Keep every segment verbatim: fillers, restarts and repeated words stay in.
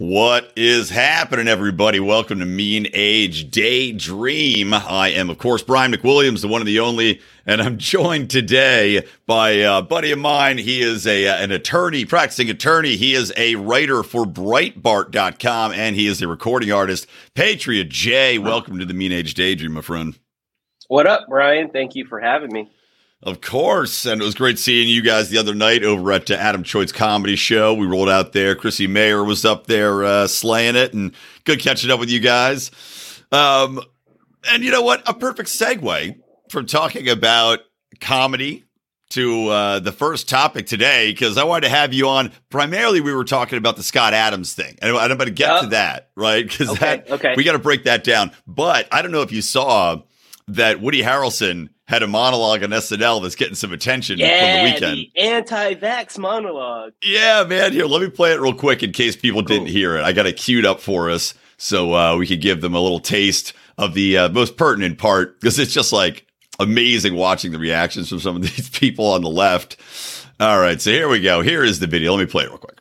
What is happening, everybody? Welcome to Mean Age Daydream. I am, of course, Brian McWilliams, the one and the only, and I'm joined today by a buddy of mine. He is a an attorney, practicing attorney. He is a writer for Breitbart dot com, and he is a recording artist, Patriot Jay. Welcome to the Mean Age Daydream, my friend. What up, Brian? Thank you for having me. Of course, and it was great seeing you guys the other night over at uh, Adam Choice Comedy Show. We rolled out there. Chrissy Mayer was up there uh, slaying it, and good catching up with you guys. Um, and you know what? A perfect segue from talking about comedy to uh, the first topic today, because I wanted to have you on. Primarily, we were talking about the Scott Adams thing, and I'm going to get oh. to that, right? Because okay. that okay. we got to break that down. But I don't know if you saw that Woody Harrelson had a monologue on S N L that's getting some attention yeah, from the weekend. The anti-vax monologue. Yeah, man. Here, let me play it real quick in case people cool. didn't hear it. I got it queued up for us so uh, we could give them a little taste of the uh, most pertinent part, because it's just like amazing watching the reactions from some of these people on the left. All right, so here we go. Here is the video. Let me play it real quick.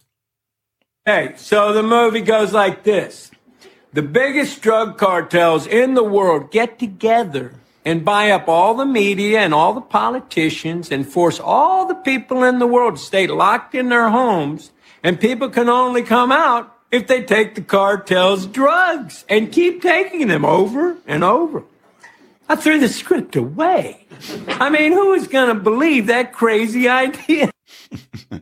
Hey, so the movie goes like this. The biggest drug cartels in the world get together and buy up all the media and all the politicians and force all the people in the world to stay locked in their homes. And people can only come out if they take the cartel's drugs and keep taking them over and over. I threw the script away. I mean, who is going to believe that crazy idea? All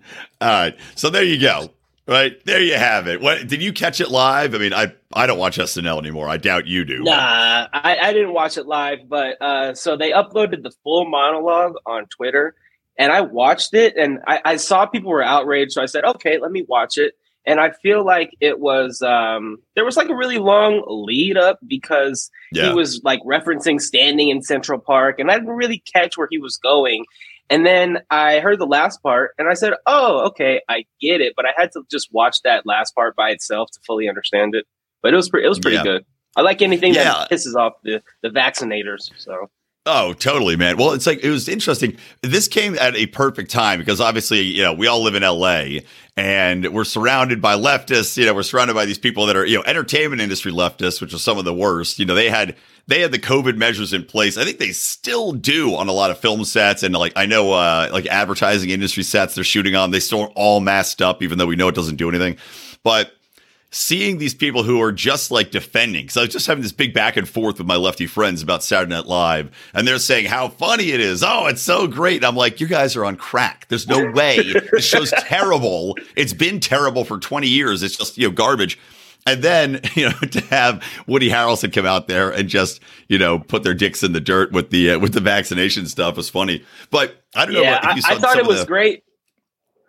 right. So there you go. Right. There you have it. What, did you catch it live? I mean, I, I don't watch S N L anymore. I doubt you do. Nah, I, I didn't watch it live. But uh, so they uploaded the full monologue on Twitter, and I watched it, and I, I saw people were outraged. So I said, OK, let me watch it. And I feel like it was um, there was like a really long lead up, because yeah. he was like referencing standing in Central Park, and I didn't really catch where he was going. And then I heard the last part, and I said, oh, okay, I get it. But I had to just watch that last part by itself to fully understand it. But it was, pre- it was pretty yeah. good. I like anything yeah. that pisses off the, the vaccinators. So, oh, totally, man. Well, it's like, it was interesting. This came at a perfect time, because obviously, you know, we all live in L A, and we're surrounded by leftists. You know, we're surrounded by these people that are, you know, entertainment industry leftists, which are some of the worst. You know, they had... They had the COVID measures in place. I think they still do on a lot of film sets. And like, I know uh, like advertising industry sets they're shooting on, they still all masked up, even though we know it doesn't do anything. But seeing these people who are just like defending. So I was just having this big back and forth with my lefty friends about Saturday Night Live. And they're saying how funny it is. Oh, it's so great. And I'm like, you guys are on crack. There's no way. This show's terrible. It's been terrible for twenty years. It's just, you know, garbage. And then, you know, to have Woody Harrelson come out there and just, you know, put their dicks in the dirt with the uh, with the vaccination stuff was funny. But I don't yeah, know. What, if you saw I, I thought it was the... great.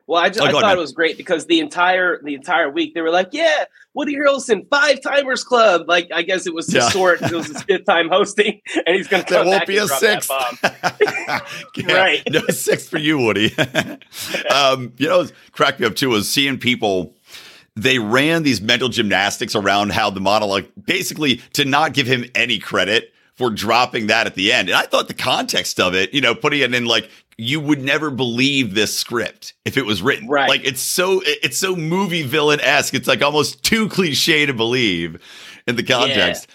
Well, I just oh, I thought ahead. it was great because the entire the entire week they were like, yeah, Woody Harrelson, Five Timers Club. Like, I guess it was his yeah. sort. It was his fifth time hosting, and he's going to come won't back be and a drop sixth. that bomb. Right. No sixth for you, Woody. um, you know, cracked me up, too, was seeing people. They ran these mental gymnastics around how the monologue, basically to not give him any credit for dropping that at the end. And I thought the context of it, you know, putting it in like, you would never believe this script if it was written. Right. Like it's so, it's so movie villain-esque. It's like almost too cliche to believe in the context. Yeah.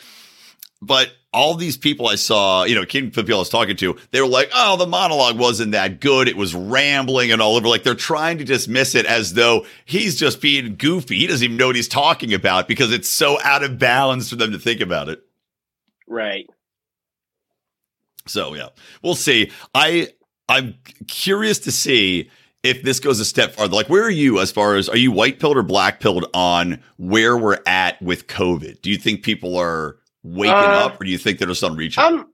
But all these people I saw, you know, people I was talking to, they were like, oh, the monologue wasn't that good. It was rambling and all over. Like, they're trying to dismiss it as though he's just being goofy. He doesn't even know what he's talking about because it's so out of balance for them to think about it. Right. So, yeah, we'll see. I, I'm curious to see if this goes a step farther. Like, where are you as far as, are you white-pilled or black-pilled on where we're at with COVID? Do you think people are... waking uh, up, or do you think there's some reach? I'm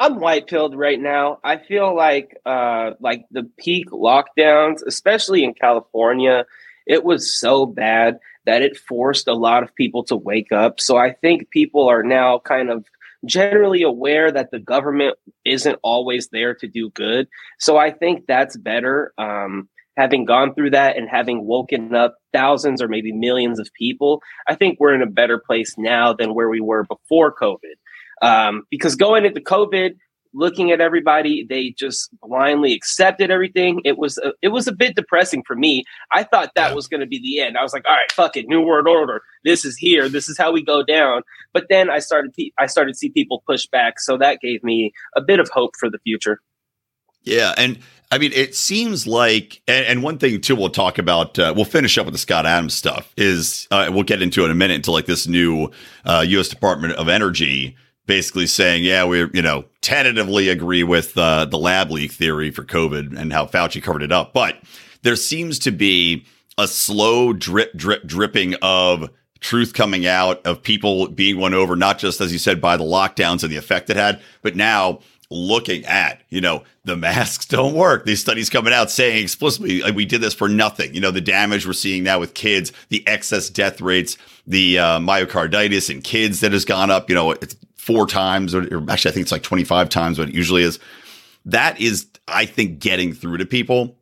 I'm white pilled right now. I feel like uh like the peak lockdowns, especially in California, it was so bad that it forced a lot of people to wake up. So I think people are now kind of generally aware that the government isn't always there to do good. So I think that's better. Um, having gone through that and having woken up thousands or maybe millions of people, I think we're in a better place now than where we were before COVID. Um, because going into COVID, looking at everybody, they just blindly accepted everything. It was a, it was a bit depressing for me. I thought that was going to be the end. I was like, all right, fuck it, New World Order. This is here. This is how we go down. But then I started I started to see people push back, so that gave me a bit of hope for the future. Yeah, and I mean, it seems like, and, and one thing too, we'll talk about. Uh, we'll finish up with the Scott Adams stuff. Is uh, we'll get into it in a minute into like this new uh, U S Department of Energy. Basically saying, yeah, we, you know, tentatively agree with uh, the lab leak theory for COVID and how Fauci covered it up. But there seems to be a slow drip, drip, dripping of truth coming out, of people being won over, not just, as you said, by the lockdowns and the effect it had, but now looking at, you know, the masks don't work. These studies coming out saying explicitly, like, we did this for nothing. You know, the damage we're seeing now with kids, the excess death rates, the uh, myocarditis in kids that has gone up, you know, it's four times, or, or actually I think it's like twenty-five times what it usually is. That is, I think, getting through to people.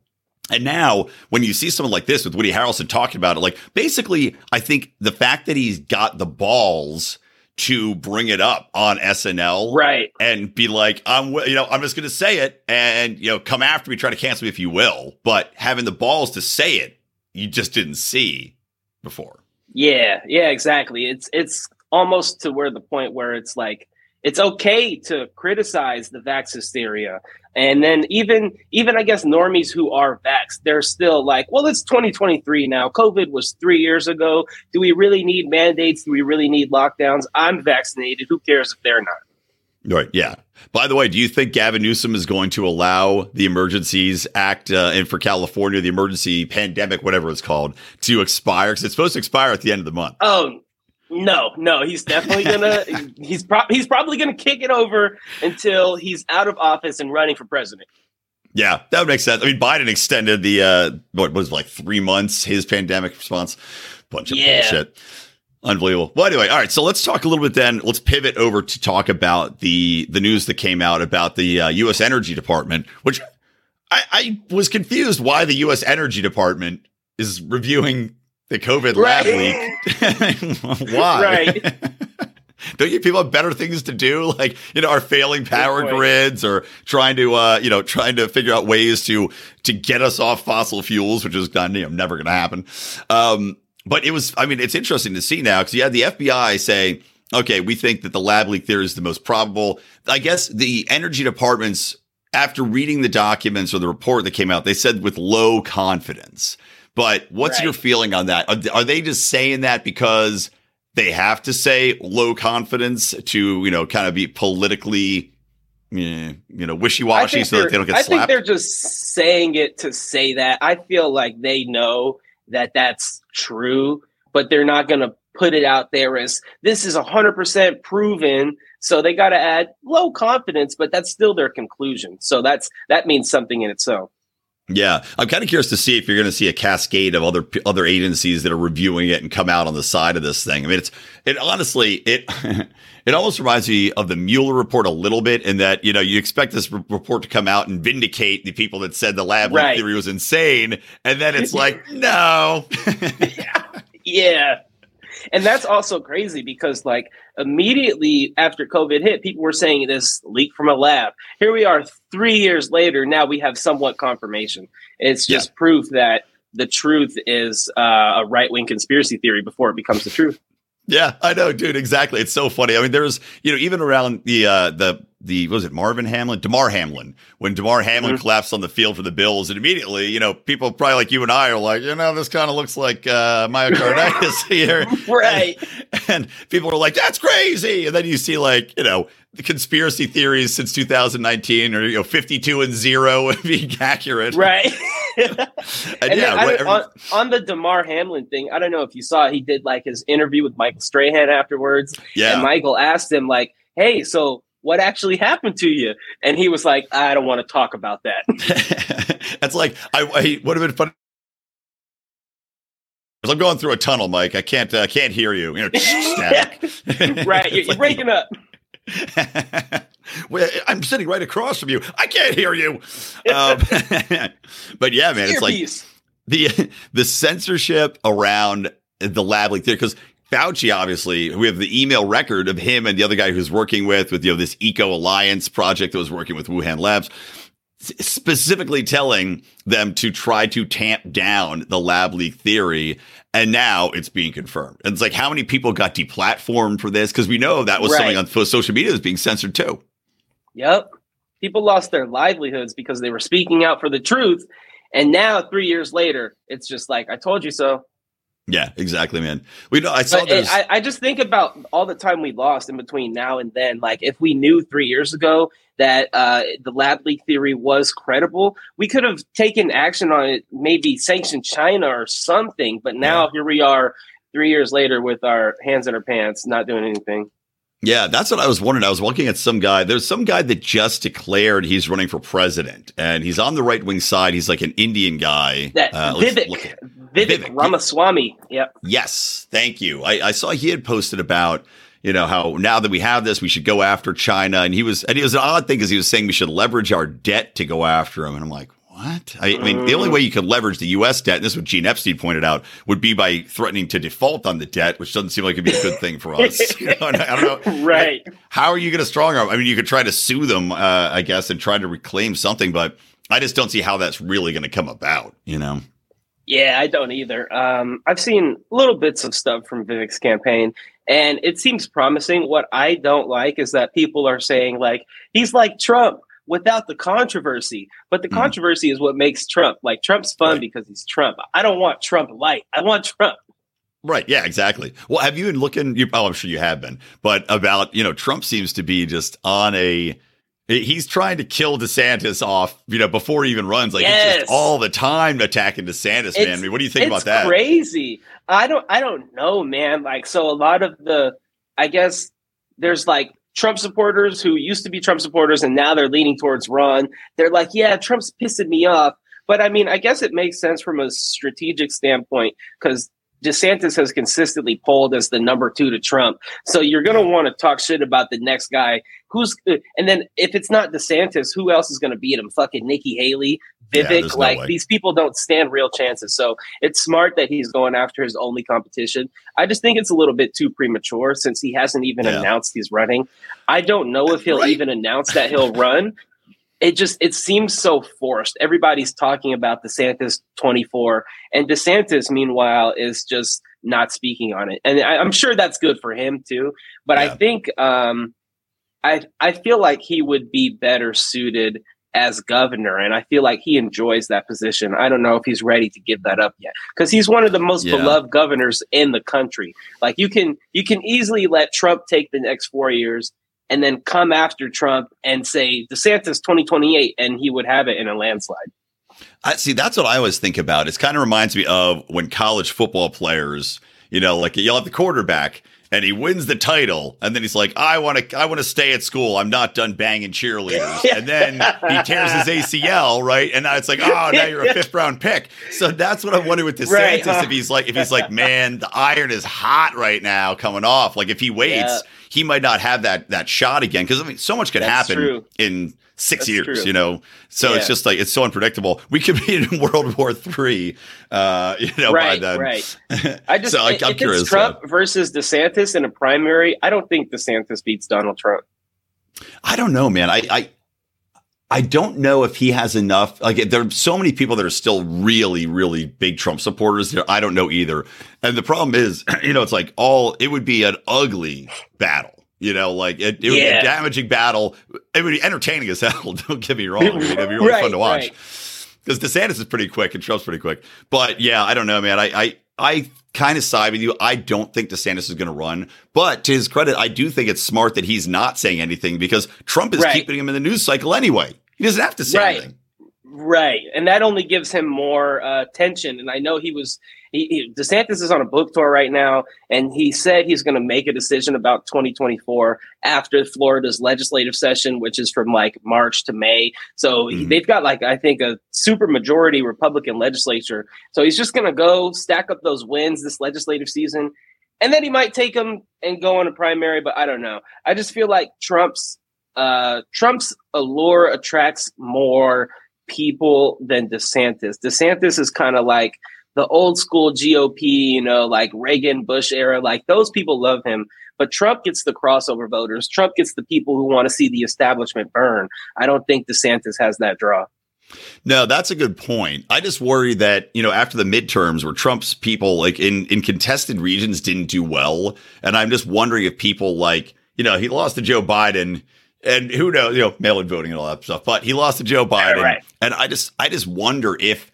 And now when you see someone like this with Woody Harrelson talking about it, like basically, I think the fact that he's got the balls to bring it up on S N L, right, and be like, I'm, you know, I'm just going to say it, and, you know, come after me, try to cancel me if you will, but having the balls to say it, you just didn't see before. Yeah, yeah, exactly. It's, it's, almost to where the point where it's like, it's okay to criticize the vax hysteria. And then even, even I guess normies who are vaxxed, they're still like, well, it's twenty twenty-three now. COVID was three years ago. Do we really need mandates? Do we really need lockdowns? I'm vaccinated. Who cares if they're not? Right. Yeah. By the way, do you think Gavin Newsom is going to allow the Emergencies Act uh, and for California, the emergency pandemic, whatever it's called, to expire? Because it's supposed to expire at the end of the month. Oh, No, no, he's definitely gonna. he's pro- he's probably gonna kick it over until he's out of office and running for president. Yeah, that would make sense. I mean, Biden extended the uh, what was it, like three months his pandemic response. Bunch of yeah. bullshit, unbelievable. Well, anyway, all right. So let's talk a little bit then. Let's pivot over to talk about the the news that came out about the uh, U S Energy Department, which I, I was confused why the U S Energy Department is reviewing the COVID lab right. leak. Why? Right. Don't you people have better things to do? Like, you know, our failing power grids or trying to, uh, you know, trying to figure out ways to, to get us off fossil fuels, which is you know, never going to happen. Um, but it was, I mean, it's interesting to see now because you had the F B I say, okay, we think that the lab leak theory is the most probable. I guess the energy departments, after reading the documents or the report that came out, they said with low confidence. But what's right. your feeling on that? Are, are they just saying that because they have to say low confidence to, you know, kind of be politically, you know, wishy-washy so that they don't get I slapped? I think they're just saying it to say that. I feel like they know that that's true, but they're not going to put it out there as this is one hundred percent proven. So they got to add low confidence, but that's still their conclusion. So that's that means something in itself. Yeah, I'm kind of curious to see if you're going to see a cascade of other other agencies that are reviewing it and come out on the side of this thing. I mean, it's it honestly it it almost reminds me of the Mueller report a little bit in that, you know, you expect this re- report to come out and vindicate the people that said the lab right. leak theory was insane. And then it's like, no. Yeah. And that's also crazy because, like, immediately after COVID hit, people were saying this leak from a lab. Here we are three years later. Now we have somewhat confirmation. It's just yeah. proof that the truth is uh, a right-wing conspiracy theory before it becomes the truth. Yeah, I know, dude. Exactly. It's so funny. I mean, there's, you know, even around the, uh, the, the, what was it, Marvin Hamlin, Damar Hamlin, when Damar Hamlin mm-hmm. collapsed on the field for the Bills, and immediately, you know, people probably like you and I are like, you know, this kind of looks like uh, myocarditis here. Right. And, and people are like, that's crazy. And then you see like, you know, the conspiracy theories since two thousand nineteen or, you know, fifty-two and zero being accurate. Right. and, and yeah, I, every- on, on the Damar Hamlin thing, I don't know if you saw it, he did like his interview with Michael Strahan afterwards. Yeah. And Michael asked him like, hey, so what actually happened to you? And he was like, I don't want to talk about that. That's like, I, I would have been funny. I'm going through a tunnel, Mike. I can't, I uh, can't hear you. You know, right. You're, like, you're breaking up. Well, I'm sitting right across from you. I can't hear you. Um, but yeah, man, it's like the the censorship around the lab leak theory, because Fauci, obviously, we have the email record of him and the other guy who's working with, with you know, this Eco Alliance project that was working with Wuhan Labs, specifically telling them to try to tamp down the lab leak theory. And now it's being confirmed. And it's like, how many people got deplatformed for this? Because we know that was right. Something on social media that's being censored too. Yep. People lost their livelihoods because they were speaking out for the truth. And now three years later, it's just like, I told you so. Yeah, exactly, man. We know. I saw this. I, I just think about all the time we lost in between now and then. Like, if we knew three years ago that uh, the lab leak theory was credible, we could have taken action on it, maybe sanctioned China or something. But now yeah. here we are three years later with our hands in our pants, not doing anything. Yeah, that's what I was wondering. I was looking at some guy. There's some guy that just declared he's running for president, and he's on the right-wing side. He's like an Indian guy. That uh, Vivek, Vivek, Vivek Ramaswamy. Yep. Yes, thank you. I, I saw he had posted about, you know, how now that we have this, we should go after China. And he was, and it was an odd thing because he was saying we should leverage our debt to go after him. And I'm like, what? I, I mean, mm. the only way you could leverage the U S debt, and this is what Gene Epstein pointed out, would be by threatening to default on the debt, which doesn't seem like it'd be a good thing for us. You know, I don't know. Right. I, how are you going to strong arm? I mean, you could try to sue them, uh, I guess, and try to reclaim something, but I just don't see how that's really going to come about, you know? Yeah, I don't either. Um, I've seen little bits of stuff from Vivek's campaign, and it seems promising. What I don't like is that people are saying, like, he's like Trump without the controversy, but the controversy is what makes Trump. Like, Trump's fun right. because he's Trump. I don't want Trump light. I want Trump. Right. Yeah, exactly. Well, have you been looking, you, oh, I'm sure you have been, but about, you know, Trump seems to be just on a, he's trying to kill DeSantis off, you know, before he even runs. Like, yes. He's just all the time attacking DeSantis, man. It's, I mean, what do you think about that? It's crazy. I don't, I don't know, man. Like, so a lot of the, I guess there's like, Trump supporters who used to be Trump supporters and now they're leaning towards Ron. They're like, yeah, Trump's pissing me off. But I mean, I guess it makes sense from a strategic standpoint because DeSantis has consistently polled as the number two to Trump. So you're going to want to talk shit about the next guy who's, and then if it's not DeSantis, who else is going to beat him? Fucking Nikki Haley, Vivek. Yeah, like no these people don't stand real chances. So it's smart that he's going after his only competition. I just think it's a little bit too premature since he hasn't even yeah. announced he's running. I don't know if he'll right. even announce that he'll run. It just, it seems so forced. Everybody's talking about DeSantis twenty-four, and DeSantis, meanwhile, is just not speaking on it. And I, I'm sure that's good for him too. But yeah. I think, um, I I feel like he would be better suited as governor, and I feel like he enjoys that position. I don't know if he's ready to give that up yet, because he's one of the most yeah. beloved governors in the country. Like, you can you can easily let Trump take the next four years. And then come after Trump and say DeSantis twenty twenty-eight, and he would have it in a landslide. I see. That's what I always think about. It kind of reminds me of when college football players, you know, like you'll have the quarterback and he wins the title. And then he's like, I want to I want to stay at school. I'm not done banging cheerleaders. yeah. And then he tears his A C L. Right. And now it's like, oh, now you're a fifth round pick. So that's what I wonder with DeSantis. Right, huh? If he's like if he's like, man, the iron is hot right now coming off. Like, if he waits. Yeah. He might not have that that shot again, because I mean, so much could That's happen true. in six That's years, true. you know. So yeah. it's just like, it's so unpredictable. We could be in World War Three, uh, you know. Right, by then. right. I just so, like, I'm if curious, it's Trump uh, versus DeSantis in a primary, I don't think DeSantis beats Donald Trump. I don't know, man. I I, I don't know if he has enough. Like, there are so many people that are still really, really big Trump supporters there. I don't know either. And the problem is, you know, it's like all it would be an ugly battle. You know, like it, it yeah. would be a damaging battle. It would be entertaining as hell. Don't get me wrong. I mean, it'd be really right, fun to watch because right. DeSantis is pretty quick and Trump's pretty quick. But yeah, I don't know, man. I I, I kind of side with you. I don't think DeSantis is going to run. But to his credit, I do think it's smart that he's not saying anything, because Trump is right. keeping him in the news cycle anyway. He doesn't have to say right. anything. Right. And that only gives him more uh, tension. And I know he was he, he, DeSantis is on a book tour right now, and he said he's going to make a decision about twenty twenty-four after Florida's legislative session, which is from like March to May. So mm-hmm. he, they've got like, I think, a super majority Republican legislature. So he's just going to go stack up those wins this legislative season And then he might take him and go on a primary, but I don't know. I just feel like Trump's uh, Trump's allure attracts more people than DeSantis. DeSantis is kind of like the old school G O P, you know, like Reagan, Bush era. Like those people love him. But Trump gets the crossover voters. Trump gets the people who want to see the establishment burn. I don't think DeSantis has that draw. No, that's a good point. I just worry that, you know, after the midterms where Trump's people like in, in contested regions didn't do well. And I'm just wondering if people like, you know, he lost to Joe Biden and who knows, you know, mail-in voting and all that stuff. But he lost to Joe Biden. Right. And I just I just wonder if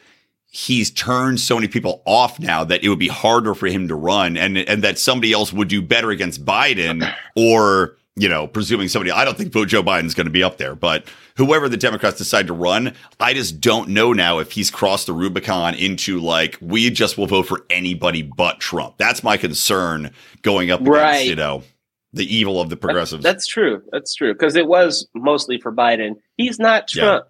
he's turned so many people off now that it would be harder for him to run and and that somebody else would do better against Biden or, you know, presuming somebody, I don't think Joe Biden's going to be up there, but whoever the Democrats decide to run, I just don't know now if he's crossed the Rubicon into like, we just will vote for anybody but Trump. That's my concern going up against, right. you know, the evil of the progressives. That's, that's true. That's true. Because it was mostly for Biden. He's not Trump. Yeah.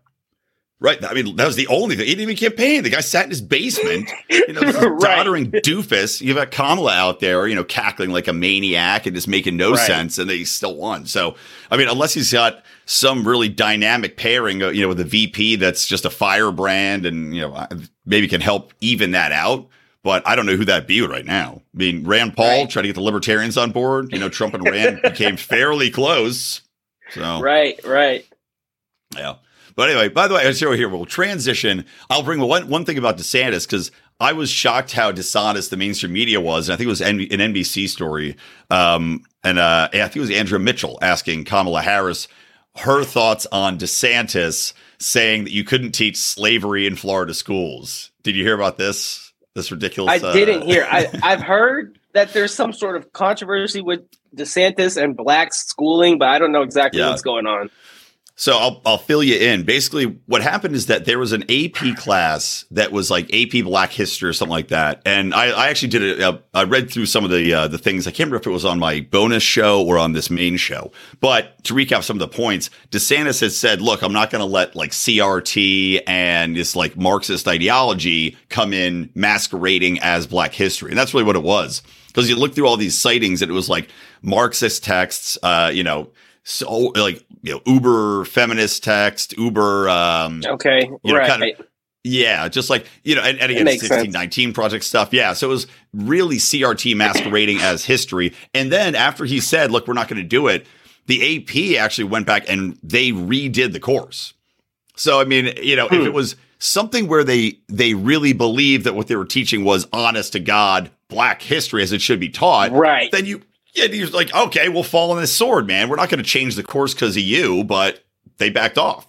Right. I mean, that was the only thing. He didn't even campaign. The guy sat in his basement, you know, right. doddering doofus. You've got Kamala out there, you know, cackling like a maniac and just making no right. sense. And they still won. So, I mean, unless he's got some really dynamic pairing, you know, with a V P that's just a firebrand and, you know, maybe can help even that out. But I don't know who that'd be right now. I mean, Rand Paul right. tried to get the libertarians on board. You know, Trump and Rand became fairly close. So Right, right. Yeah. But anyway, by the way, I show here we'll transition. I'll bring one one thing about DeSantis because I was shocked how dishonest the mainstream media was. And I think it was an N B C story, um, and uh, I think it was Andrea Mitchell asking Kamala Harris her thoughts on DeSantis saying that you couldn't teach slavery in Florida schools. Did you hear about this? This ridiculous. I didn't uh, hear. I, I've heard that there's some sort of controversy with DeSantis and black schooling, but I don't know exactly yeah. what's going on. So I'll I'll fill you in. Basically, what happened is that there was an A P class that was like A P Black History or something like that. And I, I actually did it. Uh, I read through some of the uh, the things. I can't remember if it was on my bonus show or on this main show. But to recap some of the points, DeSantis has said, look, I'm not going to let like C R T and this like Marxist ideology come in masquerading as Black History. And that's really what it was, because you look through all these sightings and it was like Marxist texts, uh, you know. So like, you know, uber feminist text, uber, um, okay, you know, right. kind of, yeah, just like, you know, and, and again, sixteen nineteen Project stuff. Yeah. So it was really C R T masquerading as history. And then after he said, look, we're not going to do it, the A P actually went back and they redid the course. So, I mean, you know, hmm. if it was something where they, they really believed that what they were teaching was honest to God, Black history as it should be taught, right? Then you, yeah, he was like, okay, we'll fall on this sword, man. We're not going to change the course because of you, but they backed off.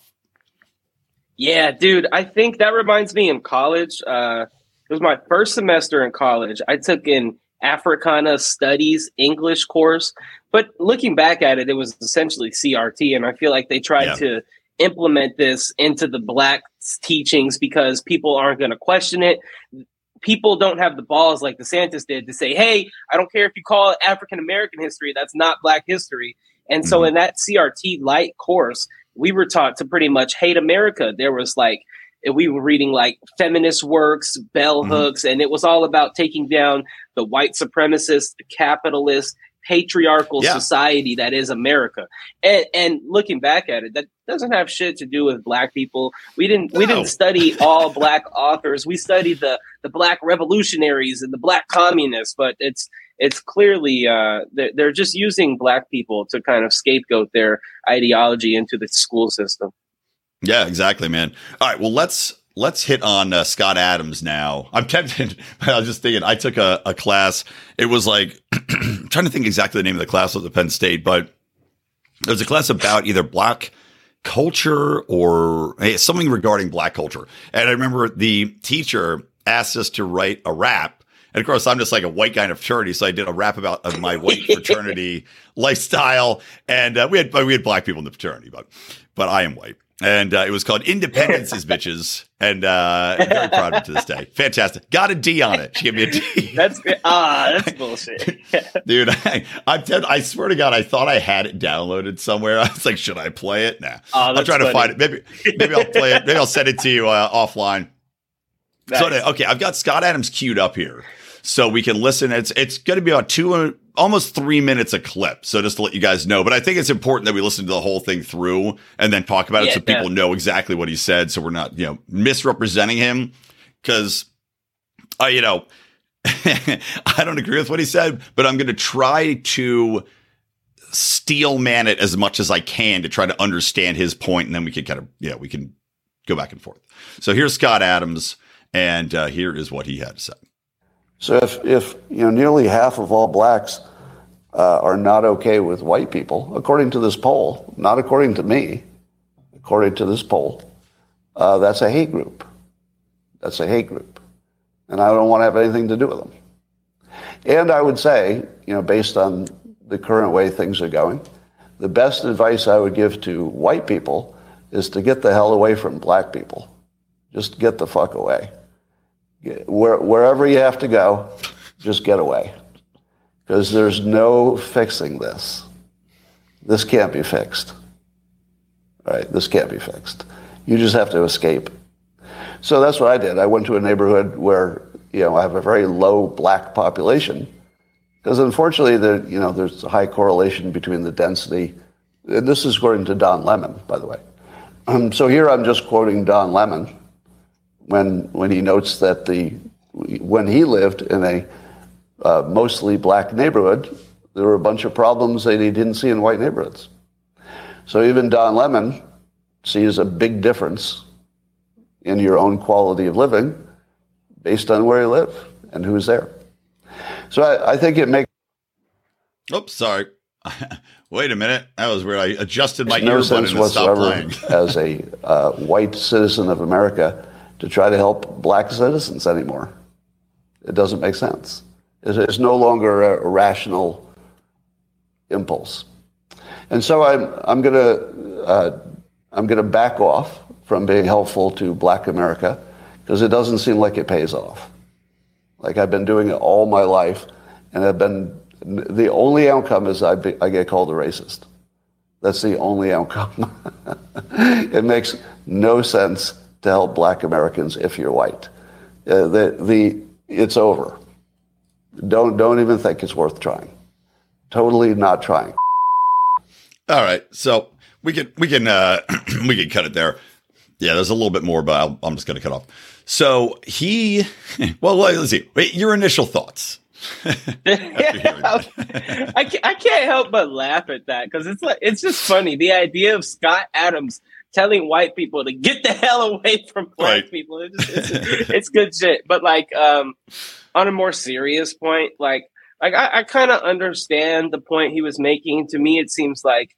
Yeah, dude, I think that reminds me in college. Uh, it was my first semester in college. I took an Africana Studies English course, but looking back at it, it was essentially C R T, and I feel like they tried yeah. to implement this into the Black teachings because people aren't going to question it. People don't have the balls like DeSantis did to say, hey, I don't care if you call it African-American history. That's not Black history. And so in that C R T light course, we were taught to pretty much hate America. There was like, we were reading like feminist works, bell hooks, mm-hmm. and it was all about taking down the white supremacist, the capitalist, patriarchal yeah. society that is America. And, and looking back at it, that doesn't have shit to do with Black people. We didn't no. we didn't study all Black authors. We studied the the Black revolutionaries and the Black communists. But it's it's clearly uh, they're, they're just using Black people to kind of scapegoat their ideology into the school system. Yeah, exactly, man. All right, well, let's let's hit on uh, Scott Adams now. I'm tempted. I was just thinking. I took a, a class. It was like I'm trying to think exactly the name of the class of the Penn State, but it was a class about either Black culture or hey, something regarding Black culture. And I remember the teacher asked us to write a rap. And of course, I'm just like a white guy in a fraternity. So I did a rap about uh, my white fraternity lifestyle. And uh, we had we had Black people in the fraternity, but but I am white. And uh, it was called Independence is Bitches. And uh, I'm very proud of it to this day. Fantastic. Got a D on it. She gave me a D. That's ah, that's bullshit. Dude, I, I I swear to God, I thought I had it downloaded somewhere. I was like, should I play it? Nah. Oh, I'm trying funny. to find it. Maybe maybe I'll play it. Maybe I'll send it to you uh, offline. Nice. So, okay, I've got Scott Adams queued up here. so we can listen. It's it's going to be about two, almost three minutes a clip. So just to let you guys know, but I think it's important that we listen to the whole thing through and then talk about it yeah, so yeah. people know exactly what he said. So we're not, you know, misrepresenting him because, uh, you know, I don't agree with what he said, but I'm going to try to steel man it as much as I can to try to understand his point, and then we can kind of, yeah, we can go back and forth. So here's Scott Adams, and uh, here is what he had to say. So if, if you know, nearly half of all blacks uh, are not okay with white people, according to this poll, not according to me, according to this poll, uh, that's a hate group. That's a hate group. And I don't want to have anything to do with them. And I would say, you know, based on the current way things are going, the best advice I would give to white people is to get the hell away from black people. Just get the fuck away. Where, wherever you have to go, just get away. Because there's no fixing this. This can't be fixed. All right, this can't be fixed. You just have to escape. So that's what I did. I went to a neighborhood where, you know, I have a very low black population. Because unfortunately, there, you know, there's a high correlation between the density. And this is according to Don Lemon, by the way. Um, so here I'm just quoting Don Lemon when when he notes that the when he lived in a uh, mostly black neighborhood, there were a bunch of problems that he didn't see in white neighborhoods. So even Don Lemon sees a big difference in your own quality of living based on where you live and who's there. So I, I think it makes... Oops, sorry. Wait a minute. That was weird. I adjusted my no earbud and it stopped playing. As a uh, white citizen of America to try to help black citizens anymore. It doesn't make sense. It is no longer a rational impulse. And so I'm, I'm going to uh, I'm going to back off from being helpful to black America because it doesn't seem like it pays off. Like I've been doing it all my life, and I've been the only outcome is I, be, I get called a racist. That's the only outcome. It makes no sense to help black Americans if you're white. Uh, the the it's over. Don't don't even think it's worth trying. Totally not trying. All right, so we can we can uh, we can cut it there. Yeah, there's a little bit more, but I'll, I'm just going to cut off. So he, well, let's see. Wait, your initial thoughts. I, can't, I can't help but laugh at that because it's like it's just funny. The idea of Scott Adams telling white people to get the hell away from black right. people. It just, it's, it's good shit. But like um, on a more serious point, like like I, I kind of understand the point he was making. To me, it seems like.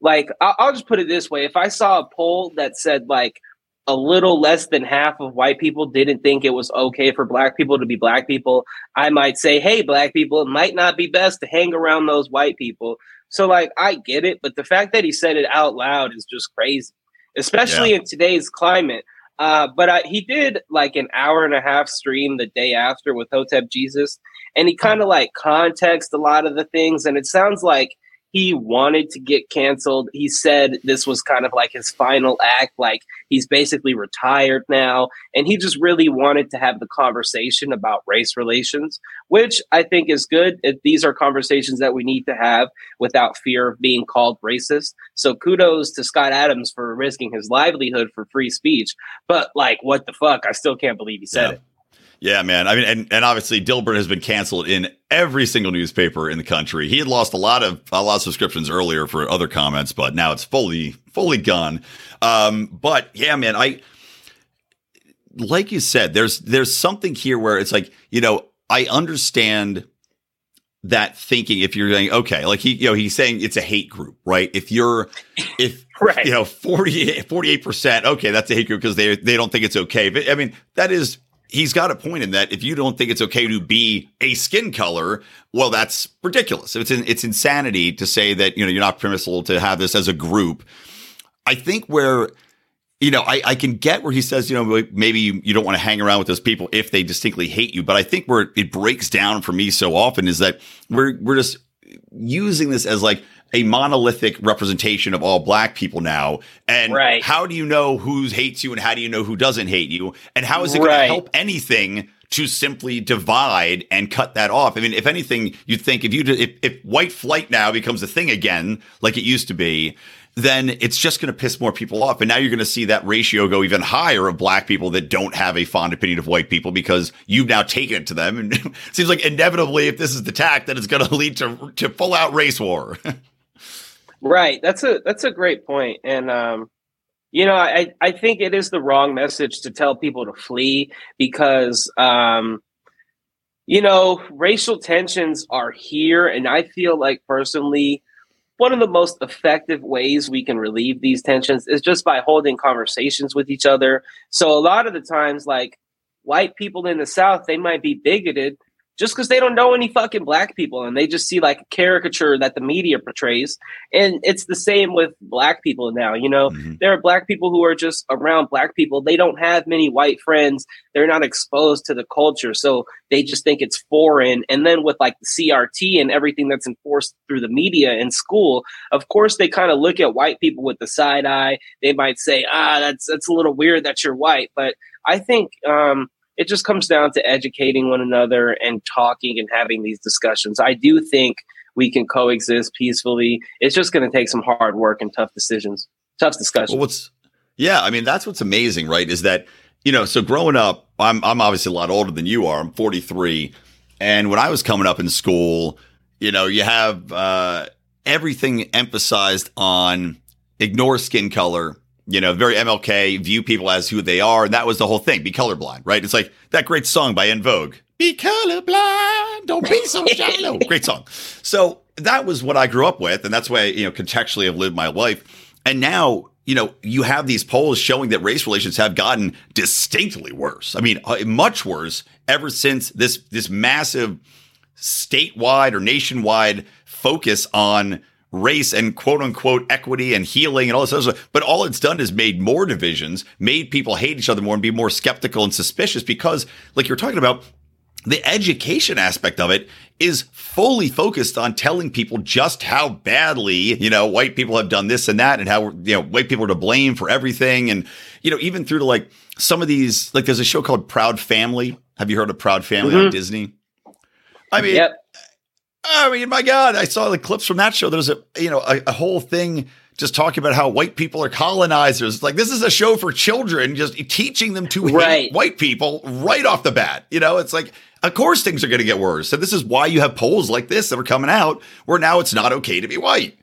Like, I'll just put it this way. If I saw a poll that said, like, a little less than half of white people didn't think it was okay for black people to be black people, I might say, hey, black people, it might not be best to hang around those white people. So, like, I get it. But the fact that he said it out loud is just crazy, especially yeah. in today's climate. Uh, but I, he did, like, an hour and a half stream the day after with Hotep Jesus. And he kind of, like, context a lot of the things. And it sounds like he wanted to get canceled. He said this was kind of like his final act. Like he's basically retired now. And he just really wanted to have the conversation about race relations, which I think is good. If these are conversations that we need to have without fear of being called racist. So kudos to Scott Adams for risking his livelihood for free speech. But like, what the fuck? I still can't believe he said yeah. it. Yeah, man. I mean, and, and obviously Dilbert has been canceled in every single newspaper in the country. He had lost a lot of a lot of subscriptions earlier for other comments, but now it's fully, fully gone. Um, but yeah, man, I like you said, there's there's something here where it's like, you know, I understand that thinking if you're saying, okay, like he, you know, he's saying it's a hate group, right? If you're if right. you know, forty-eight percent, okay, that's a hate group because they they don't think it's okay. But I mean, that is he's got a point in that if you don't think it's okay to be a skin color, well, that's ridiculous. It's in, it's insanity to say that, you know, you're not permissible to have this as a group. I think where, you know, I, I can get where he says, you know, maybe you, you don't want to hang around with those people if they distinctly hate you. But I think where it breaks down for me so often is that we're we're just using this as like a monolithic representation of all black people now. And right. how do you know who hates you and how do you know who doesn't hate you? And how is it right. going to help anything to simply divide and cut that off. I mean, if anything, you'd think if you if, if white flight now becomes a thing again, like it used to be, then it's just going to piss more people off. And now you're going to see that ratio go even higher of black people that don't have a fond opinion of white people because you've now taken it to them. And it seems like inevitably, if this is the tack, then it's going to lead to to full out race war. Right. That's a that's a great point. And, um, you know, I, I think it is the wrong message to tell people to flee because, um, you know, racial tensions are here. And I feel like personally, one of the most effective ways we can relieve these tensions is just by holding conversations with each other. So a lot of the times, like white people in the South, they might be bigoted just because they don't know any fucking black people. And they just see like a caricature that the media portrays. And it's the same with black people now. You know, mm-hmm. There are black people who are just around black people. They don't have many white friends. They're not exposed to the culture. So they just think it's foreign. And then with like the C R T and everything that's enforced through the media and school, of course, they kind of look at white people with the side eye. They might say, ah, that's, that's a little weird that you're white. But I think, um, it just comes down to educating one another and talking and having these discussions. I do think we can coexist peacefully. It's just going to take some hard work and tough decisions, tough discussions. Well, what's, yeah, I mean, that's what's amazing, right, is that, you know, so growing up, I'm I'm obviously a lot older than you are. I'm forty-three. And when I was coming up in school, you know, you have uh, everything emphasized on ignore skin color, you know, very M L K, view people as who they are. And that was the whole thing. Be colorblind, right? It's like that great song by En Vogue. Be colorblind. Don't be so shallow. Great song. So that was what I grew up with. And that's why, you know, contextually I've lived my life. And now, you know, you have these polls showing that race relations have gotten distinctly worse. I mean, much worse ever since this, this massive statewide or nationwide focus on race and quote unquote equity and healing and all this other stuff. But all it's done is made more divisions, made people hate each other more and be more skeptical and suspicious because, like you're talking about, the education aspect of it is fully focused on telling people just how badly, you know, white people have done this and that and how, you know, white people are to blame for everything. And, you know, even through to like some of these, like there's a show called Proud Family. Have you heard of Proud Family mm-hmm. on Disney? I mean, yep. I mean, my God, I saw the clips from that show. There's a, you know, a, a whole thing just talking about how white people are colonizers. Like, this is a show for children, just teaching them to right. hate white people right off the bat. You know, it's like, of course, things are going to get worse. And this is why you have polls like this that are coming out where now it's not okay to be white.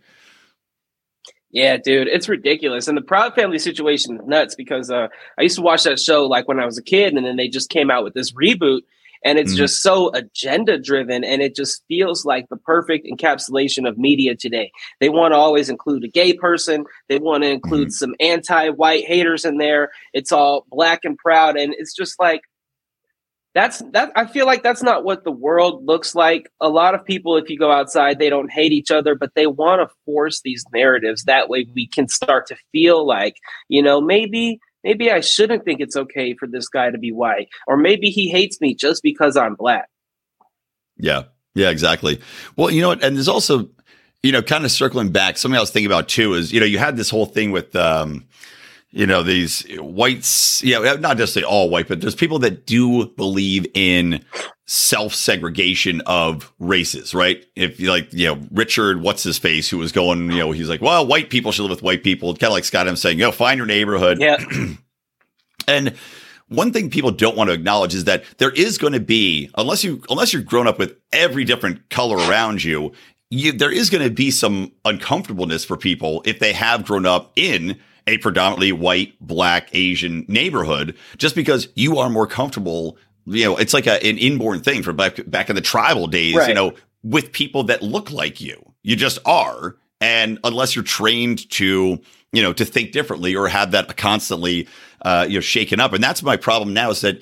Yeah, dude, it's ridiculous. And the Proud Family situation is nuts because uh, I used to watch that show like when I was a kid, and then they just came out with this reboot. And it's mm-hmm. just so agenda driven. And it just feels like the perfect encapsulation of media today. They want to always include a gay person. They want to include mm-hmm. some anti-white haters in there. It's all black and proud. And it's just like, that's that. I feel like that's not what the world looks like. A lot of people, if you go outside, they don't hate each other, but they want to force these narratives. That way we can start to feel like, you know, maybe Maybe I shouldn't think it's okay for this guy to be white, or maybe he hates me just because I'm black. Yeah, yeah, exactly. Well, you know, and there's also, you know, kind of circling back, something I was thinking about too is, you know, you had this whole thing with, um, you know, these whites, you know, not necessarily all white, but there's people that do believe in self-segregation of races, right? If you like, you know, Richard, what's his face, who was going, you know, he's like, well, white people should live with white people. Kind of like Scott Adams saying, you know, find your neighborhood. Yeah. And one thing people don't want to acknowledge is that there is going to be, unless you, unless you're grown up with every different color around you, you there is going to be some uncomfortableness for people if they have grown up in a predominantly white, black, Asian neighborhood, just because you are more comfortable. You know, it's like a, an inborn thing from back, back in the tribal days, right. You know, with people that look like you, you just are. And unless you're trained to, you know, to think differently or have that constantly, uh, you know, shaken up. And that's my problem now is that,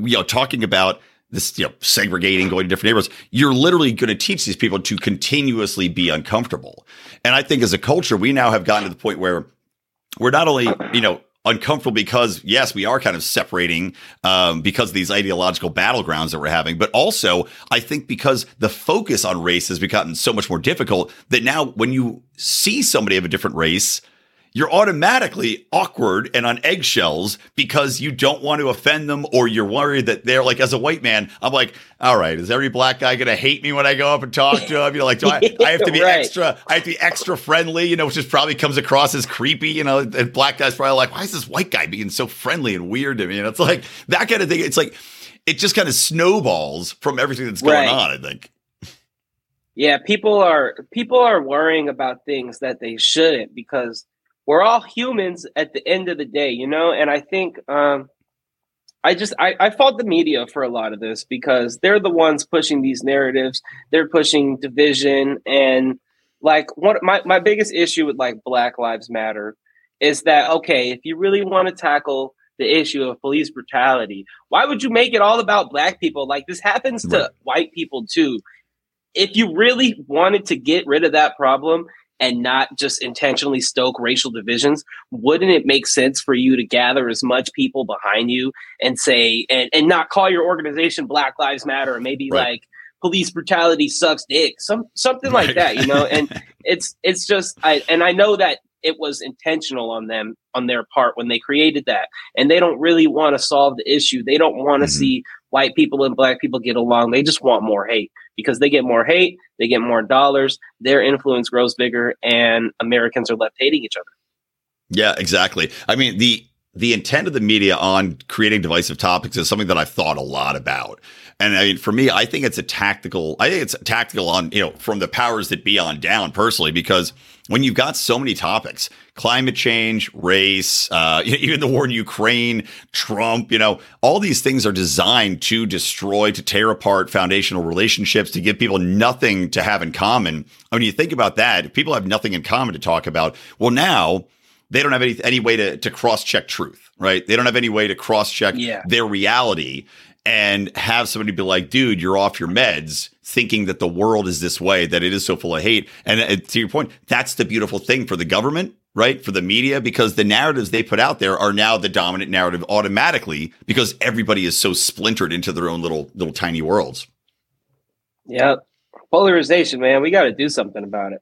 you know, talking about this, you know, segregating, going to different neighborhoods, you're literally going to teach these people to continuously be uncomfortable. And I think as a culture, we now have gotten to the point where we're not only, you know, uncomfortable because, yes, we are kind of separating um, because of these ideological battlegrounds that we're having. But also, I think because the focus on race has become so much more difficult that now when you see somebody of a different race, you're automatically awkward and on eggshells because you don't want to offend them, or you're worried that they're like, as a white man, I'm like, all right, is every black guy going to hate me when I go up and talk to him? You know, like, do I, I have to be right. extra, I have to be extra friendly, you know, which just probably comes across as creepy, you know, and black guys probably like, why is this white guy being so friendly and weird to me? And it's like that kind of thing. It's like, it just kind of snowballs from everything that's going right. on, I think. Yeah, people are people are worrying about things that they shouldn't, because we're all humans at the end of the day, you know? And I think um, I just I, I fault the media for a lot of this, because they're the ones pushing these narratives. They're pushing division. And like one, my, my biggest issue with like Black Lives Matter is that, OK, if you really want to tackle the issue of police brutality, why would you make it all about black people? Like, this happens to right. white people, too. If you really wanted to get rid of that problem and not just intentionally stoke racial divisions, wouldn't it make sense for you to gather as much people behind you and say, and, and not call your organization Black Lives Matter, or maybe right. like police brutality sucks dick, some something right. like that, you know? And it's it's just, I and I know that it was intentional on them, on their part, when they created that. And they don't really want to solve the issue. They don't want to mm-hmm. see white people and black people get along. They just want more hate, because they get more hate, they get more dollars, their influence grows bigger, and Americans are left hating each other. Yeah, exactly. I mean, the the intent of the media on creating divisive topics is something that I've thought a lot about. And I mean, for me, I think it's a tactical, I think it's tactical on, you know, from the powers that be on down personally, because when you've got so many topics, climate change, race, uh, even the war in Ukraine, Trump, you know, all these things are designed to destroy, to tear apart foundational relationships, to give people nothing to have in common. I mean, you think about that, if people have nothing in common to talk about, well, now they don't have any, any way to, to cross-check truth, right? They don't have any way to cross-check yeah. their reality and have somebody be like, dude, you're off your meds, thinking that the world is this way, that it is so full of hate. And, and to your point, that's the beautiful thing for the government, right? For the media, because the narratives they put out there are now the dominant narrative automatically, because everybody is so splintered into their own little, little tiny worlds. Yeah. Polarization, man, we got to do something about it.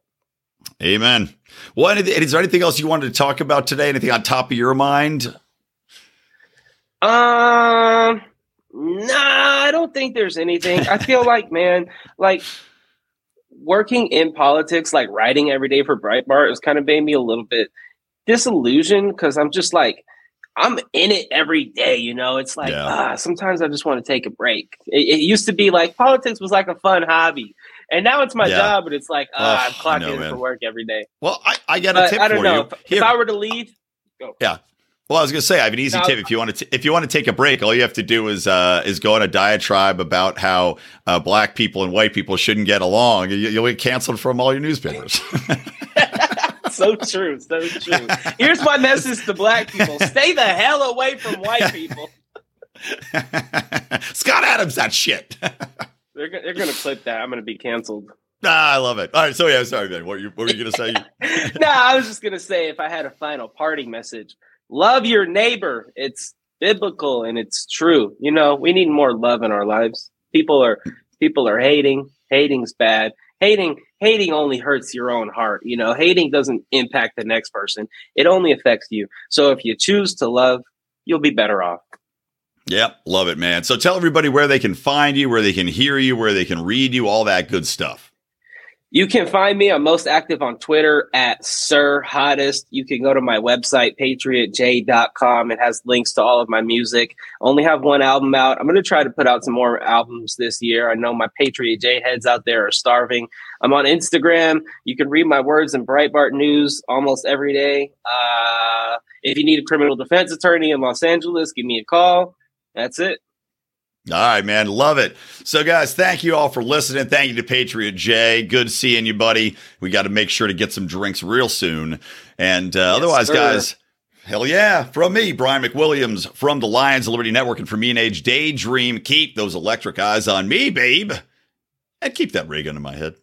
Amen. Well, is there anything else you wanted to talk about today? Anything on top of your mind? Um, Nah, I don't think there's anything. I feel like, man, like working in politics, like writing every day for Breitbart, has kind of made me a little bit disillusioned, because I'm just like, I'm in it every day, you know? It's like, yeah. ah, sometimes I just want to take a break. It, it used to be like politics was like a fun hobby. And now it's my yeah. job, and it's like, ah, oh, I'm clocking no, in man. for work every day. Well, I, I got a but tip I don't for know. you. If, Here. if I were to leave, go. Yeah. Well, I was going to say, I have an easy no, tip. If you want to, t- if you want to take a break, all you have to do is, uh, is go on a diatribe about how uh, black people and white people shouldn't get along. You, you'll get canceled from all your newspapers. So true. So true. Here's my message to black people. Stay the hell away from white people. Scott Adams, that shit. They're, g- they're going to clip that. I'm going to be canceled. Ah, I love it. All right. So, yeah, sorry, man. What were you, what were you going to say? No, I was just going to say, if I had a final parting message, love your neighbor. It's biblical and it's true. You know, we need more love in our lives. People are people are hating. Hating's bad. Hating hating only hurts your own heart. You know, hating doesn't impact the next person. It only affects you. So if you choose to love, you'll be better off. Yep. Love it, man. So tell everybody where they can find you, where they can hear you, where they can read you, all that good stuff. You can find me. I'm most active on Twitter at Sir Hottest. You can go to my website, Patriot Jay dot com. It has links to all of my music. I only have one album out. I'm going to try to put out some more albums this year. I know my Patriot Jay heads out there are starving. I'm on Instagram. You can read my words in Breitbart News almost every day. Uh, if you need a criminal defense attorney in Los Angeles, give me a call. That's it. All right, man. Love it. So, guys, thank you all for listening. Thank you to Patriot Jay. Good seeing you, buddy. We got to make sure to get some drinks real soon. And uh, yes, otherwise, sir. guys, hell yeah. From me, Brian McWilliams, from the Lions of Liberty Network and from Mean Age Daydream, keep those electric eyes on me, babe, and keep that rig under my head.